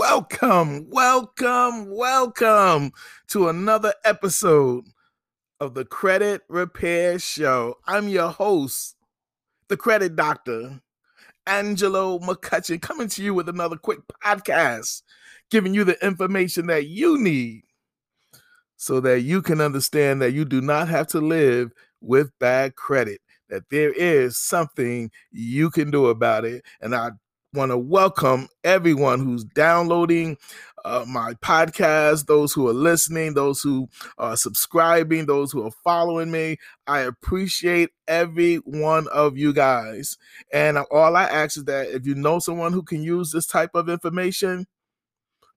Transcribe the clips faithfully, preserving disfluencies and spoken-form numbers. Welcome, welcome, welcome to another episode of The Credit Repair Show. I'm your host, the credit doctor, Angelo McCutcheon, coming to you with another quick podcast, giving you the information that you need so that you can understand that you do not have to live with bad credit, that there is something you can do about it. And I want to welcome everyone who's downloading uh, my podcast, those who are listening, those who are subscribing, those who are following me. I appreciate every one of you guys. And all I ask is that if you know someone who can use this type of information,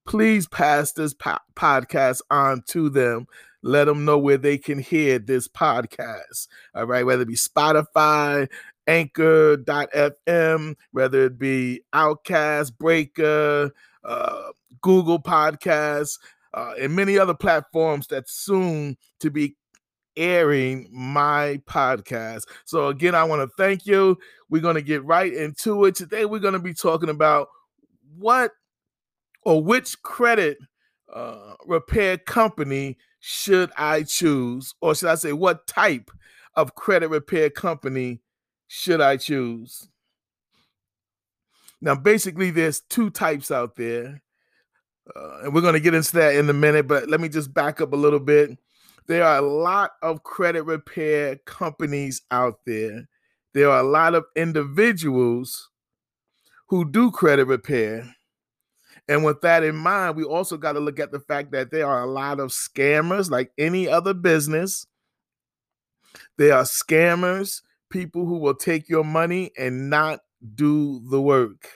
please pass this po- podcast on to them. Let them know where they can hear this podcast. All right, whether it be Spotify, Anchor dot f m, whether it be Outcast, Breaker, uh, Google Podcasts, uh, and many other platforms that's soon to be airing my podcast. So again, I want to thank you. We're going to get right into it. Today, we're going to be talking about what or which credit uh, repair company should I choose, or should I say what type of credit repair company should I choose? Now, basically, there's two types out there, uh, and we're going to get into that in a minute, but let me just back up a little bit. There are a lot of credit repair companies out there. There are a lot of individuals who do credit repair. And with that in mind, we also got to look at the fact that there are a lot of scammers, like any other business. There are scammers, people who will take your money and not do the work.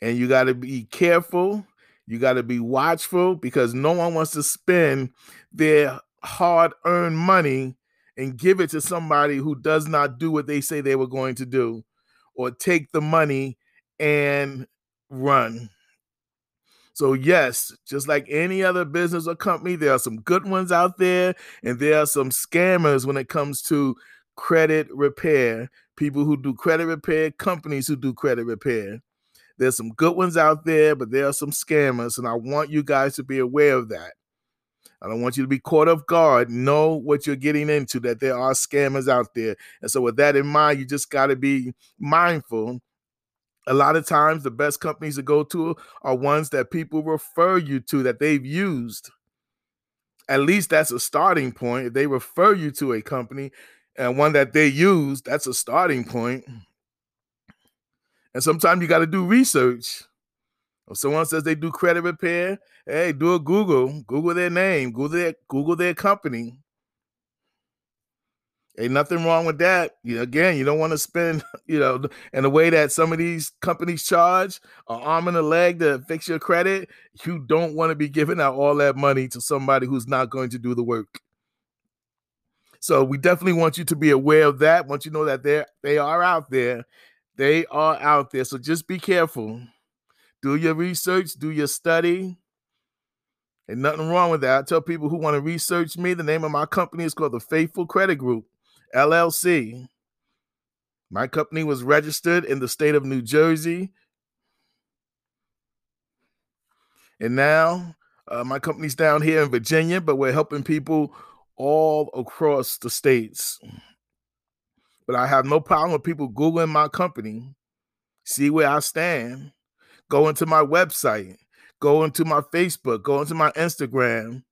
And you got to be careful. You got to be watchful, because no one wants to spend their hard-earned money and give it to somebody who does not do what they say they were going to do, or take the money and run. So yes, just like any other business or company, there are some good ones out there, and there are some scammers when it comes to credit repair. People who do credit repair, companies who do credit repair. There's some good ones out there, but there are some scammers, and I want you guys to be aware of that. I don't want you to be caught off guard. Know what you're getting into, that there are scammers out there. And so with that in mind, you just got to be mindful. A lot of times, the best companies to go to are ones that people refer you to, that they've used. At least that's a starting point. If they refer you to a company and one that they use, that's a starting point. And sometimes you got to do research. If someone says they do credit repair, hey, do a Google. Google their name. Google their, Google their company. Ain't nothing wrong with that. You know, again, you don't want to spend, you know, in the way that some of these companies charge, an arm and a leg to fix your credit. You don't want to be giving out all that money to somebody who's not going to do the work. So we definitely want you to be aware of that. Once you know that they they are out there, they are out there. So just be careful. Do your research. Do your study. Ain't nothing wrong with that. I tell people who want to research me, the name of my company is called the Faithful Credit Group, L L C. My company was registered in the state of New Jersey. And now uh, my company's down here in Virginia, but we're helping people all across the states. But I have no problem with people Googling my company, see where I stand, go into my website, go into my Facebook, go into my Instagram,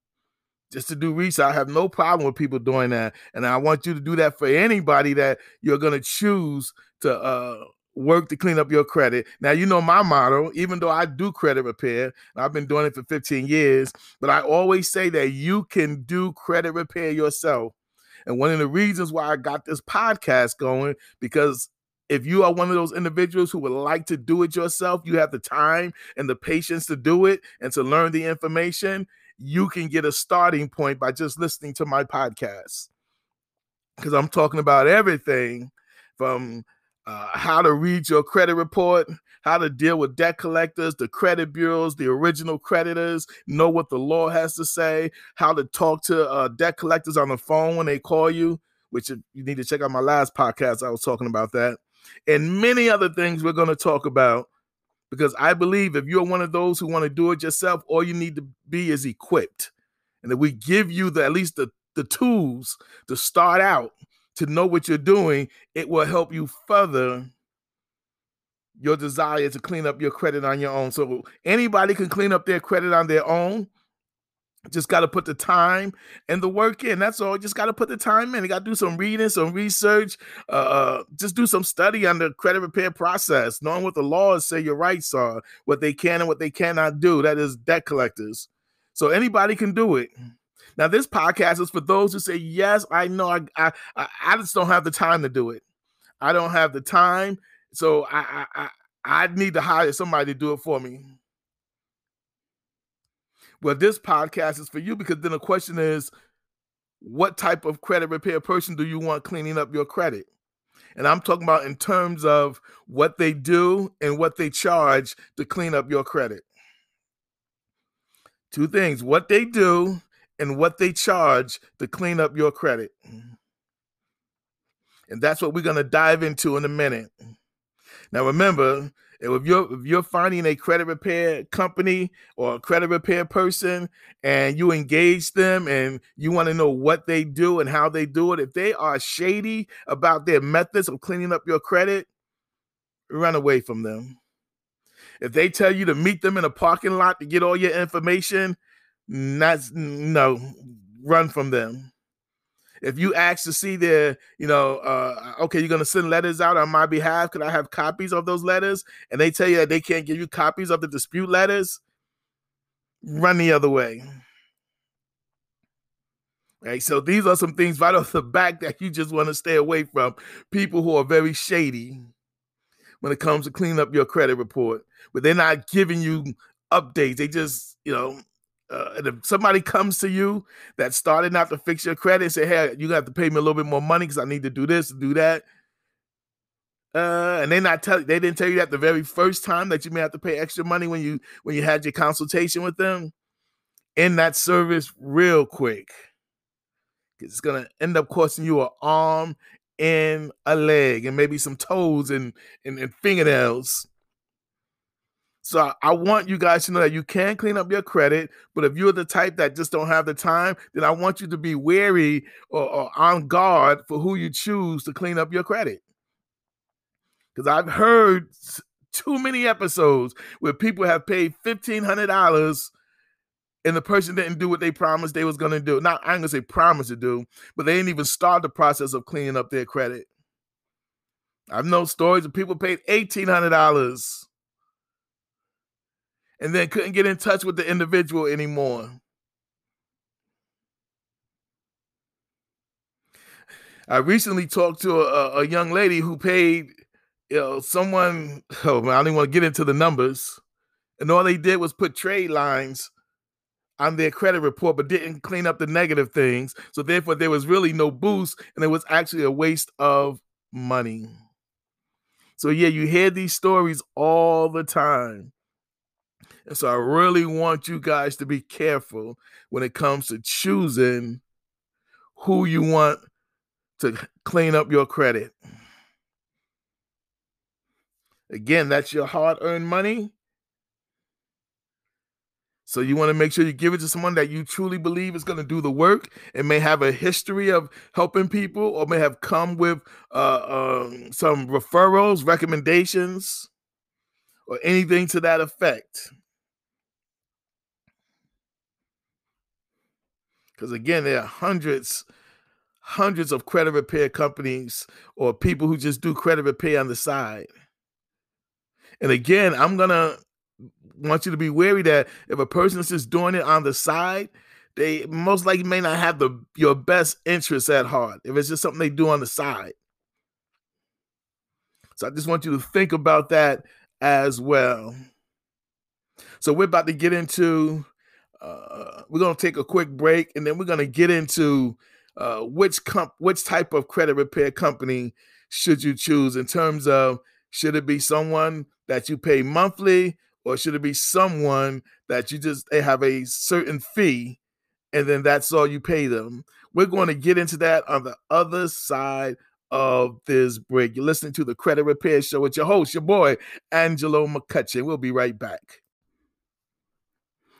just to do research. I have no problem with people doing that. And I want you to do that for anybody that you're going to choose to uh, work to clean up your credit. Now, you know my motto, even though I do credit repair, I've been doing it for fifteen years, but I always say that you can do credit repair yourself. And one of the reasons why I got this podcast going, because if you are one of those individuals who would like to do it yourself, you have the time and the patience to do it and to learn the information, you can get a starting point by just listening to my podcast. Because I'm talking about everything from uh, how to read your credit report, how to deal with debt collectors, the credit bureaus, the original creditors, know what the law has to say, how to talk to uh, debt collectors on the phone when they call you, which you need to check out my last podcast. I was talking about that. And many other things we're going to talk about because I believe if you're one of those who want to do it yourself, all you need to be is equipped. And that we give you the at least the, the tools to start out to know what you're doing, it will help you further your desire to clean up your credit on your own. So anybody can clean up their credit on their own. Just got to put the time and the work in. That's all. Just got to put the time in. You got to do some reading, some research, uh, just do some study on the credit repair process, knowing what the laws say your rights are, what they can and what they cannot do. That is debt collectors. So anybody can do it. Now, this podcast is for those who say, yes, I know. I I, I just don't have the time to do it. I don't have the time. So I, I, I, I need to hire somebody to do it for me. Well, this podcast is for you, because then the question is, what type of credit repair person do you want cleaning up your credit? And I'm talking about in terms of what they do and what they charge to clean up your credit. Two things, what they do and what they charge to clean up your credit. And that's what we're going to dive into in a minute. Now, remember, if you're, if you're finding a credit repair company or a credit repair person and you engage them and you want to know what they do and how they do it, if they are shady about their methods of cleaning up your credit, run away from them. If they tell you to meet them in a parking lot to get all your information, that's, no, run from them. If you ask to see their, you know, uh, okay, you're going to send letters out on my behalf. Could I have copies of those letters? And they tell you that they can't give you copies of the dispute letters. Run the other way. Right. So these are some things right off the back that you just want to stay away from. People who are very shady when it comes to cleaning up your credit report, but they're not giving you updates. They just, you know, Uh, and if somebody comes to you that's starting out to fix your credit and say, hey, you're going to have to pay me a little bit more money because I need to do this and do that. Uh, and they not tell they didn't tell you that the very first time that you may have to pay extra money when you when you had your consultation with them. End that service real quick. It's going to end up costing you an arm and a leg and maybe some toes and, and, and fingernails. So I want you guys to know that you can clean up your credit, but if you're the type that just don't have the time, then I want you to be wary or, or on guard for who you choose to clean up your credit. Because I've heard too many episodes where people have paid fifteen hundred dollars and the person didn't do what they promised they was going to do. Not, I'm going to say promise to do, but they didn't even start the process of cleaning up their credit. I've known stories of people paid eighteen hundred dollars. And then couldn't get in touch with the individual anymore. I recently talked to a, a young lady who paid, you know, someone, oh man, I don't even want to get into the numbers. And all they did was put trade lines on their credit report, but didn't clean up the negative things. So therefore there was really no boost and it was actually a waste of money. So yeah, you hear these stories all the time. And so I really want you guys to be careful when it comes to choosing who you want to clean up your credit. Again, that's your hard-earned money. So you want to make sure you give it to someone that you truly believe is going to do the work and may have a history of helping people or may have come with uh, um, some referrals, recommendations, or anything to that effect. Because again, there are hundreds, hundreds of credit repair companies or people who just do credit repair on the side. And again, I'm going to want you to be wary that if a person is just doing it on the side, they most likely may not have the your best interests at heart. If it's just something they do on the side. So I just want you to think about that as well. So we're about to get into Uh, we're going to take a quick break, and then we're going to get into uh, which comp- which type of credit repair company should you choose in terms of should it be someone that you pay monthly or should it be someone that you just they have a certain fee and then that's all you pay them. We're going to get into that on the other side of this break. You're listening to The Credit Repair Show with your host, your boy, Angelo McCutcheon. We'll be right back.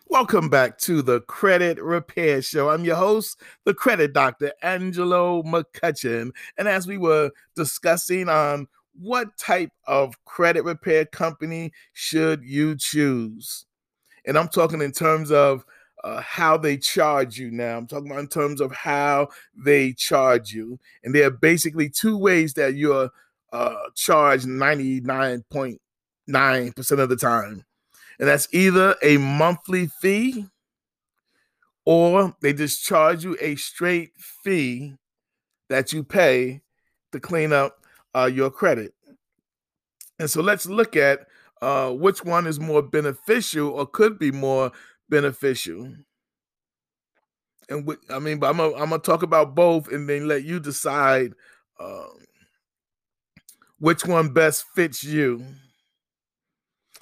Welcome back to The Credit Repair Show. I'm your host, the credit doctor, Angelo McCutcheon. And as we were discussing on what type of credit repair company should you choose, and I'm talking in terms of Uh, how they charge you now. I'm talking about in terms of how they charge you. And there are basically two ways that you're uh, charged ninety-nine point nine percent of the time. And that's either a monthly fee, or they just charge you a straight fee that you pay to clean up uh, your credit. And so let's look at uh, which one is more beneficial or could be more beneficial. And what I mean, but I'm gonna, I'm gonna talk about both and then let you decide um, which one best fits you.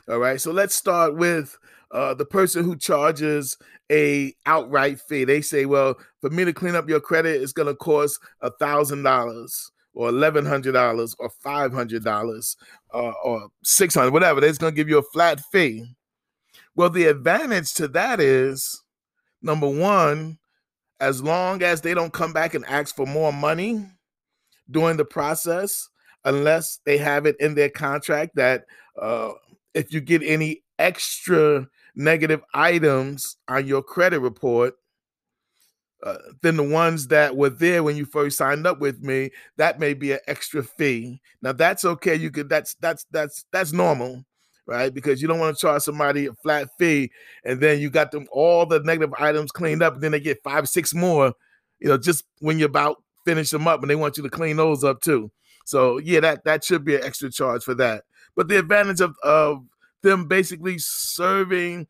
All right, so let's start with uh, the person who charges a outright fee. They say, well, for me to clean up your credit, it's gonna cost a thousand dollars or eleven hundred dollars or five hundred dollars uh, or six hundred, whatever. They're just gonna give you a flat fee. Well, the advantage to that is, number one, as long as they don't come back and ask for more money during the process, unless they have it in their contract that uh, if you get any extra negative items on your credit report uh, than the ones that were there when you first signed up with me, that may be an extra fee. Now that's okay. You could that's that's that's that's normal. Right? Because you don't want to charge somebody a flat fee and then you got them all the negative items cleaned up and then they get five, six more, you know, just when you're about finish them up and they want you to clean those up too. So yeah, that, that should be an extra charge for that. But the advantage of, of them basically serving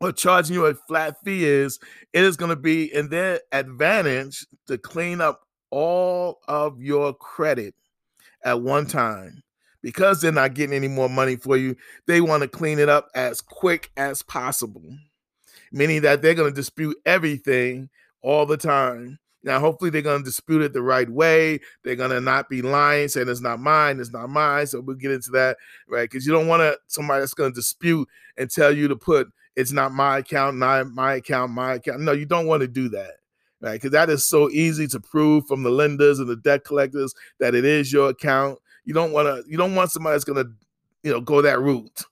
or charging you a flat fee is it is going to be in their advantage to clean up all of your credit at one time. Because they're not getting any more money for you, they want to clean it up as quick as possible, meaning that they're going to dispute everything all the time. Now, hopefully they're going to dispute it the right way. They're going to not be lying, saying it's not mine, it's not mine. So we'll get into that, right? Because you don't want to, somebody that's going to dispute and tell you to put, it's not my account, not my account, my account. No, you don't want to do that. Right? Because that is so easy to prove from the lenders and the debt collectors that it is your account. You don't want to. You don't want somebody that's gonna, you know, go that route.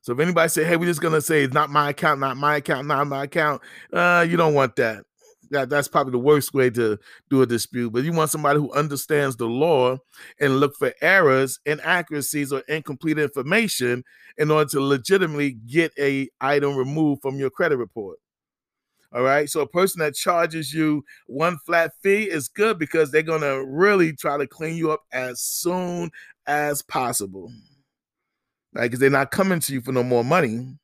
So if anybody say, "Hey, we're just gonna say it's not my account, not my account, not my account," uh, you don't want that. That that's probably the worst way to do a dispute. But you want somebody who understands the law and look for errors, inaccuracies, or incomplete information in order to legitimately get a item removed from your credit report. All right. So a person that charges you one flat fee is good because they're going to really try to clean you up as soon as possible. Right. Because they're not coming to you for no more money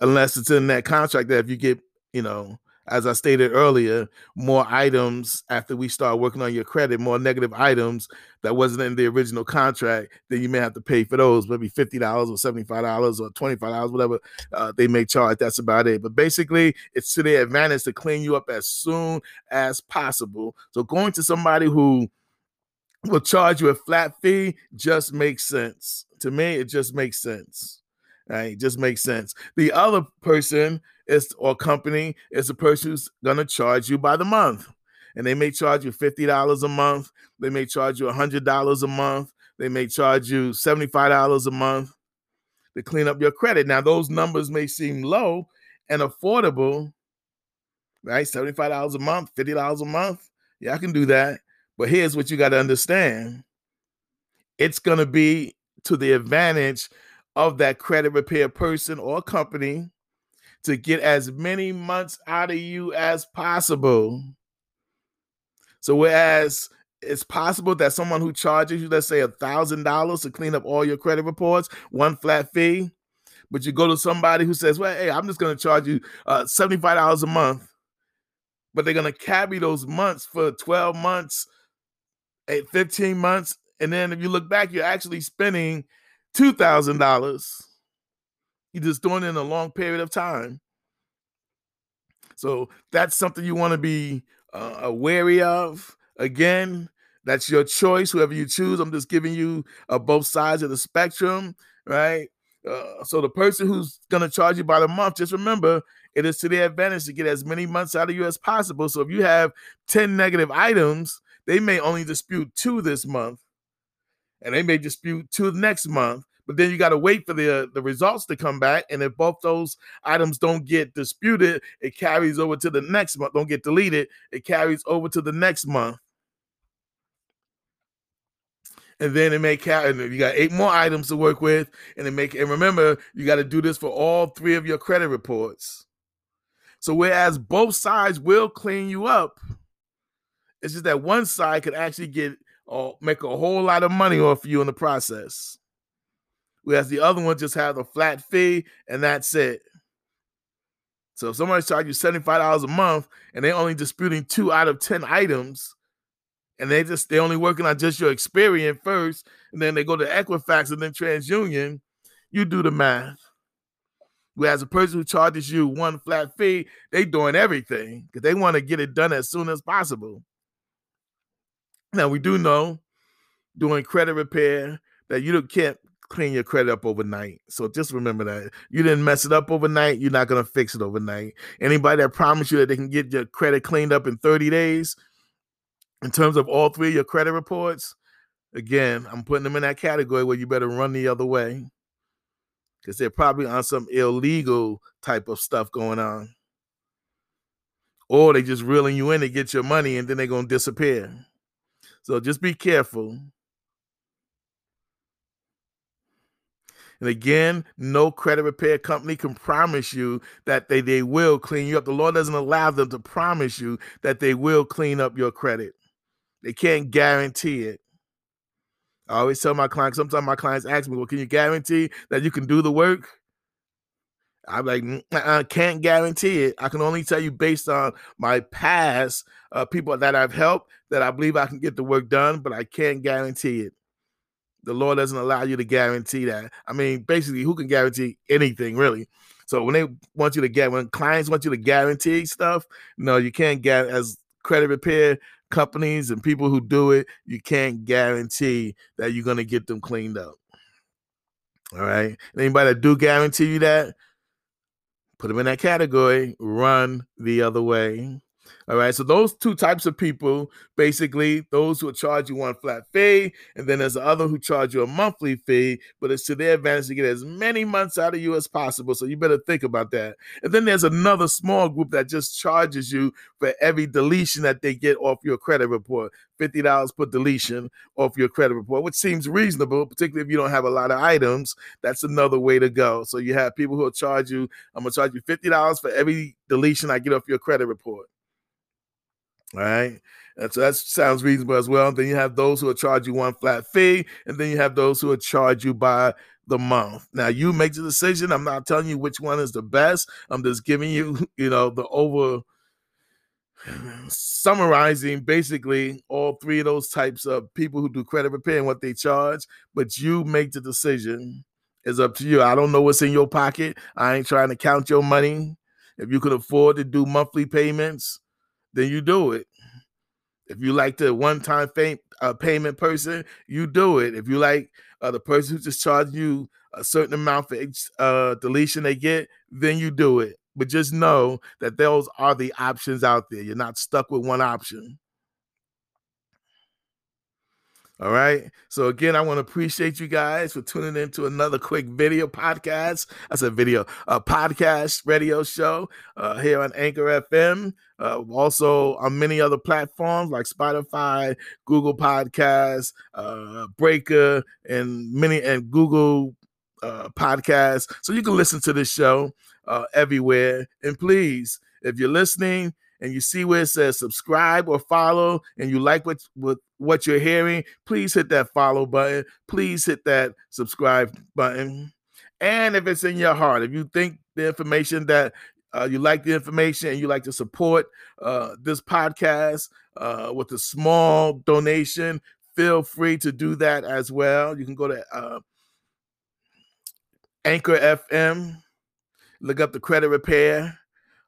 unless it's in that contract that if you get, you know, as I stated earlier, more items after we start working on your credit, more negative items that wasn't in the original contract, then you may have to pay for those, maybe fifty dollars or seventy-five dollars or twenty-five dollars, whatever uh, they may charge. That's about it. But basically, it's to their advantage to clean you up as soon as possible. So going to somebody who will charge you a flat fee just makes sense. To me, it just makes sense. Right? It just makes sense. The other person is or company is the person who's going to charge you by the month. And they may charge you fifty dollars a month. They may charge you one hundred dollars a month. They may charge you seventy-five dollars a month to clean up your credit. Now, those numbers may seem low and affordable, right? seventy-five dollars a month, fifty dollars a month. Yeah, I can do that. But here's what you got to understand. It's going to be to the advantage of that credit repair person or company to get as many months out of you as possible. So whereas it's possible that someone who charges you, let's say one thousand dollars to clean up all your credit reports, one flat fee, but you go to somebody who says, well, hey, I'm just going to charge you uh, seventy-five dollars a month, but they're going to carry those months for twelve months, fifteen months, and then if you look back, you're actually spending two thousand dollars. You're just doing it in a long period of time. So that's something you want to be uh, wary of. Again, that's your choice, whoever you choose. I'm just giving you uh, both sides of the spectrum, right? Uh, so the person who's going to charge you by the month, just remember, it is to their advantage to get as many months out of you as possible. So if you have ten negative items, they may only dispute two this month, and they may dispute two next month, but then you got to wait for the the results to come back. And if both those items don't get disputed, it carries over to the next month. Don't get deleted. It carries over to the next month. And then it may carry, you got eight more items to work with, and it make, and remember, you got to do this for all three of your credit reports. So whereas both sides will clean you up, it's just that one side could actually get or make a whole lot of money off you in the process, whereas the other one just has a flat fee and that's it. So if somebody's charging you seventy-five dollars a month and they're only disputing two out of ten items, and they just they're only working on just your Experian first, and then they go to Equifax and then TransUnion, you do the math. Whereas a person who charges you one flat fee, they doing everything because they want to get it done as soon as possible. Now, we do know doing credit repair that you can't clean your credit up overnight. So just remember that. You didn't mess it up overnight. You're not going to fix it overnight. Anybody that promised you that they can get your credit cleaned up in thirty days, in terms of all three of your credit reports, again, I'm putting them in that category where you better run the other way because they're probably on some illegal type of stuff going on. Or they just reeling you in to get your money and then they're going to disappear. So just be careful. And again, no credit repair company can promise you that they, they will clean you up. The law doesn't allow them to promise you that they will clean up your credit. They can't guarantee it. I always tell my clients, sometimes my clients ask me, well, can you guarantee that you can do the work? I'm like, I can't guarantee it. I can only tell you based on my past uh, people that I've helped that I believe I can get the work done, but I can't guarantee it. The law doesn't allow you to guarantee that. I mean, basically, who can guarantee anything, really? So when they want you to get, when clients want you to guarantee stuff, no, you can't get as credit repair companies and people who do it, you can't guarantee that you're going to get them cleaned up. All right. And anybody that do guarantee you that, put them in that category, run the other way. All right, so those two types of people, basically, those who charge you one flat fee, and then there's the other who charge you a monthly fee, but it's to their advantage to get as many months out of you as possible, so you better think about that. And then there's another small group that just charges you for every deletion that they get off your credit report, fifty dollars per deletion off your credit report, which seems reasonable, particularly if you don't have a lot of items. That's another way to go. So you have people who will charge you, I'm going to charge you fifty dollars for every deletion I get off your credit report. All right. And so that sounds reasonable as well. Then you have those who will charge you one flat fee, and then you have those who will charge you by the month. Now, you make the decision. I'm not telling you which one is the best. I'm just giving you, you know, the over summarizing basically all three of those types of people who do credit repair and what they charge, but you make the decision. It's up to you. I don't know what's in your pocket. I ain't trying to count your money. If you could afford to do monthly payments, then you do it. If you like the one-time pay, uh, payment person, you do it. If you like uh, the person who just charged you a certain amount for each uh, deletion they get, then you do it. But just know that those are the options out there. You're not stuck with one option. All right. So again, I want to appreciate you guys for tuning in to another quick video podcast. That's a video, a podcast radio show uh, here on Anchor F M. Uh, also on many other platforms like Spotify, Google Podcasts, uh, Breaker, and many and Google uh, Podcasts. So you can listen to this show uh, everywhere. And please, if you're listening, and you see where it says subscribe or follow, and you like what, what, what you're hearing, please hit that follow button. Please hit that subscribe button. And if it's in your heart, if you think the information that uh, you like the information and you like to support uh, this podcast uh, with a small donation, feel free to do that as well. You can go to uh, Anchor F M, look up The Credit Repair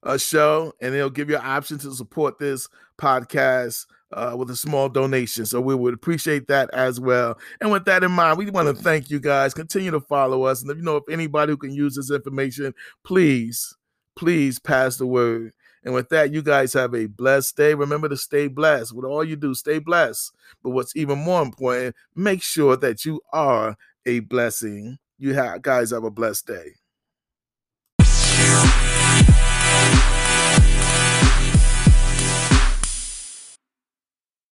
A show, and it'll give you an option to support this podcast uh, with a small donation. So we would appreciate that as well. And with that in mind, we want to thank you guys. Continue to follow us. And if you know, if anybody who can use this information, please, please pass the word. And with that, you guys have a blessed day. Remember to stay blessed. With all you do, stay blessed. But what's even more important, make sure that you are a blessing. You have, guys have a blessed day.